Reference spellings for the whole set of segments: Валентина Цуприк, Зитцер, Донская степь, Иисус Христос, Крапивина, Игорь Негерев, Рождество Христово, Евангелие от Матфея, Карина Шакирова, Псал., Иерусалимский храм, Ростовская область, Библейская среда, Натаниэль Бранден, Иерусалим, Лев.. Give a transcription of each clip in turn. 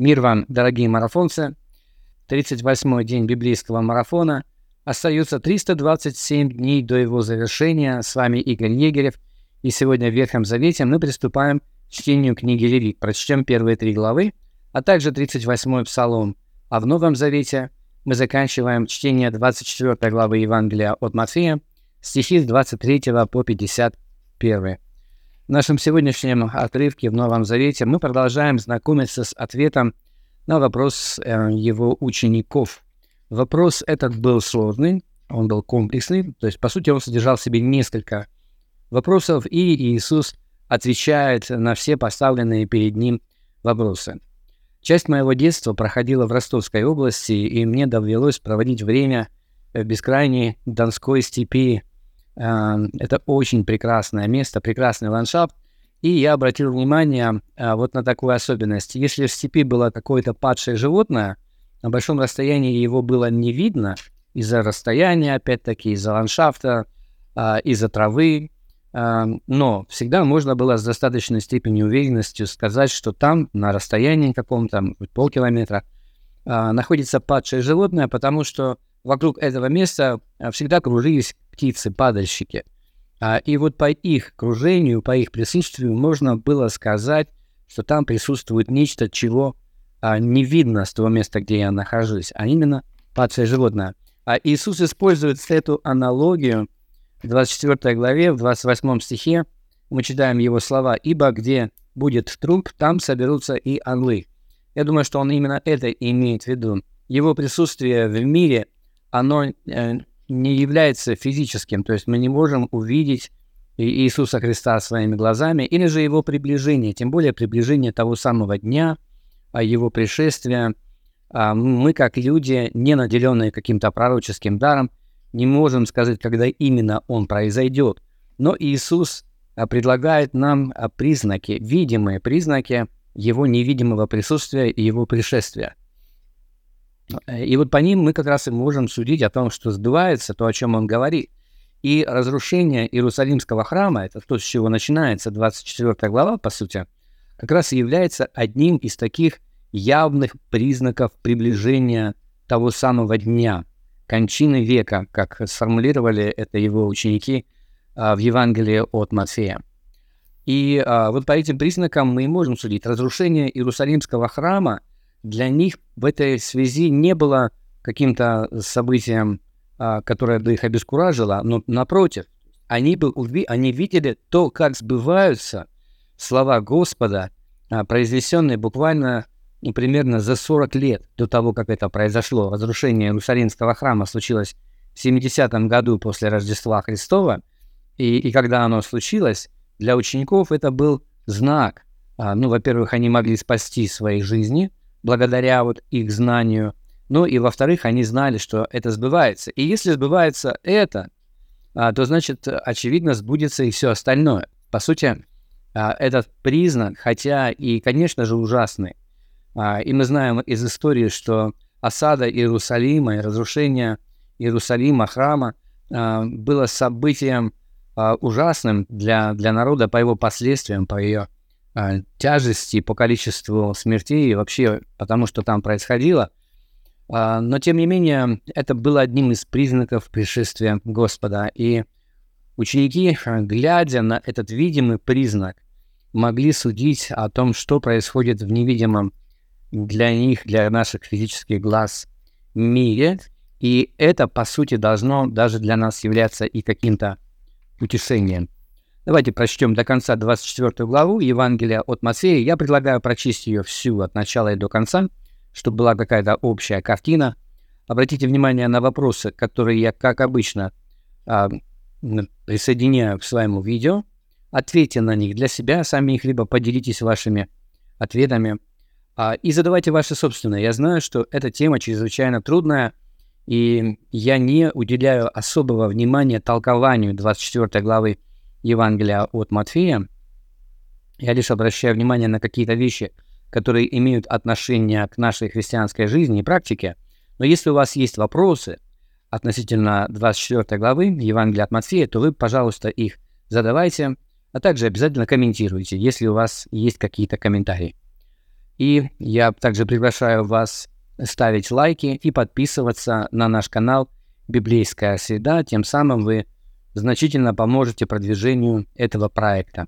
Мир вам, дорогие марафонцы! 38-й день библейского марафона. Остается 327 дней до его завершения. С вами Игорь Негерев. И сегодня в Ветхом Завете мы приступаем к чтению книги Левит. Прочтем первые 3 главы, а также 38-й Псалом. А в Новом Завете мы заканчиваем чтение 24 главы Евангелия от Матфея, стихи с 23 по 51. В нашем сегодняшнем отрывке в Новом Завете мы продолжаем знакомиться с ответом на вопрос его учеников. Вопрос этот был сложный, он был комплексный, то есть, по сути, он содержал в себе несколько вопросов, и Иисус отвечает на все поставленные перед ним вопросы. Часть моего детства проходила в Ростовской области, и мне довелось проводить время в бескрайней Донской степи. Это очень прекрасное место, прекрасный ландшафт. И я обратил внимание вот на такую особенность. Если в степи было какое-то падшее животное, на большом расстоянии его было не видно из-за расстояния, опять-таки, из-за ландшафта, из-за травы. Но всегда можно было с достаточной степенью уверенностью сказать, что там, на расстоянии каком-то, полкилометра, находится падшее животное, потому что вокруг этого места всегда кружились птицы-падальщики. И вот по их кружению, по их присутствию можно было сказать, что там присутствует нечто, чего не видно с того места, где я нахожусь, а именно падшее животное. Иисус использует эту аналогию в 24 главе, в 28 стихе. Мы читаем его слова: «Ибо где будет труп, там соберутся и орлы». Я думаю, что он именно это имеет в виду. Его присутствие в мире, оно не является физическим, то есть мы не можем увидеть Иисуса Христа своими глазами, или же его приближение, тем более приближение того самого дня, его пришествия. Мы, как люди, не наделенные каким-то пророческим даром, не можем сказать, когда именно он произойдет. Но Иисус предлагает нам признаки, видимые признаки его невидимого присутствия и его пришествия. И вот по ним мы как раз и можем судить о том, что сбывается то, о чем он говорит. И разрушение Иерусалимского храма, это то, с чего начинается 24 глава, по сути, как раз и является одним из таких явных признаков приближения того самого дня, кончины века, как сформулировали это его ученики в Евангелии от Матфея. И вот по этим признакам мы и можем судить. Разрушение Иерусалимского храма для них в этой связи не было каким-то событием, которое бы их обескуражило, но напротив, они видели то, как сбываются слова Господа, произнесенные буквально примерно за 40 лет до того, как это произошло. Разрушение Иерусалимского храма случилось в 70-м году после Рождества Христова, и когда оно случилось, для учеников это был знак. Во-первых, они могли спасти свои жизни благодаря их знанию, и, во-вторых, они знали, что это сбывается. И если сбывается это, то, значит, очевидно, сбудется и все остальное. По сути, этот признак, хотя и, конечно же, ужасный, и мы знаем из истории, что осада Иерусалима и разрушение Иерусалима, храма, было событием ужасным для народа по его последствиям, по ее тяжести, по количеству смертей и вообще потому, что там происходило. Но, тем не менее, это было одним из признаков пришествия Господа. И ученики, глядя на этот видимый признак, могли судить о том, что происходит в невидимом для них, для наших физических глаз мире. И это, по сути, должно даже для нас являться и каким-то утешением. Давайте прочтем до конца 24 главу Евангелия от Матфея. Я предлагаю прочесть ее всю от начала и до конца, чтобы была какая-то общая картина. Обратите внимание на вопросы, которые я, как обычно, присоединяю к своему видео. Ответьте на них для себя самих, либо поделитесь вашими ответами. И задавайте ваши собственные. Я знаю, что эта тема чрезвычайно трудная, и я не уделяю особого внимания толкованию 24 главы Евангелия от Матфея. Я лишь обращаю внимание на какие-то вещи, которые имеют отношение к нашей христианской жизни и практике. Но если у вас есть вопросы относительно 24 главы Евангелия от Матфея, то вы, пожалуйста, их задавайте, а также обязательно комментируйте, если у вас есть какие-то комментарии. И я также приглашаю вас ставить лайки и подписываться на наш канал «Библейская среда». Тем самым вы значительно поможете продвижению этого проекта.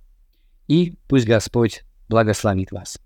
И пусть Господь благословит вас.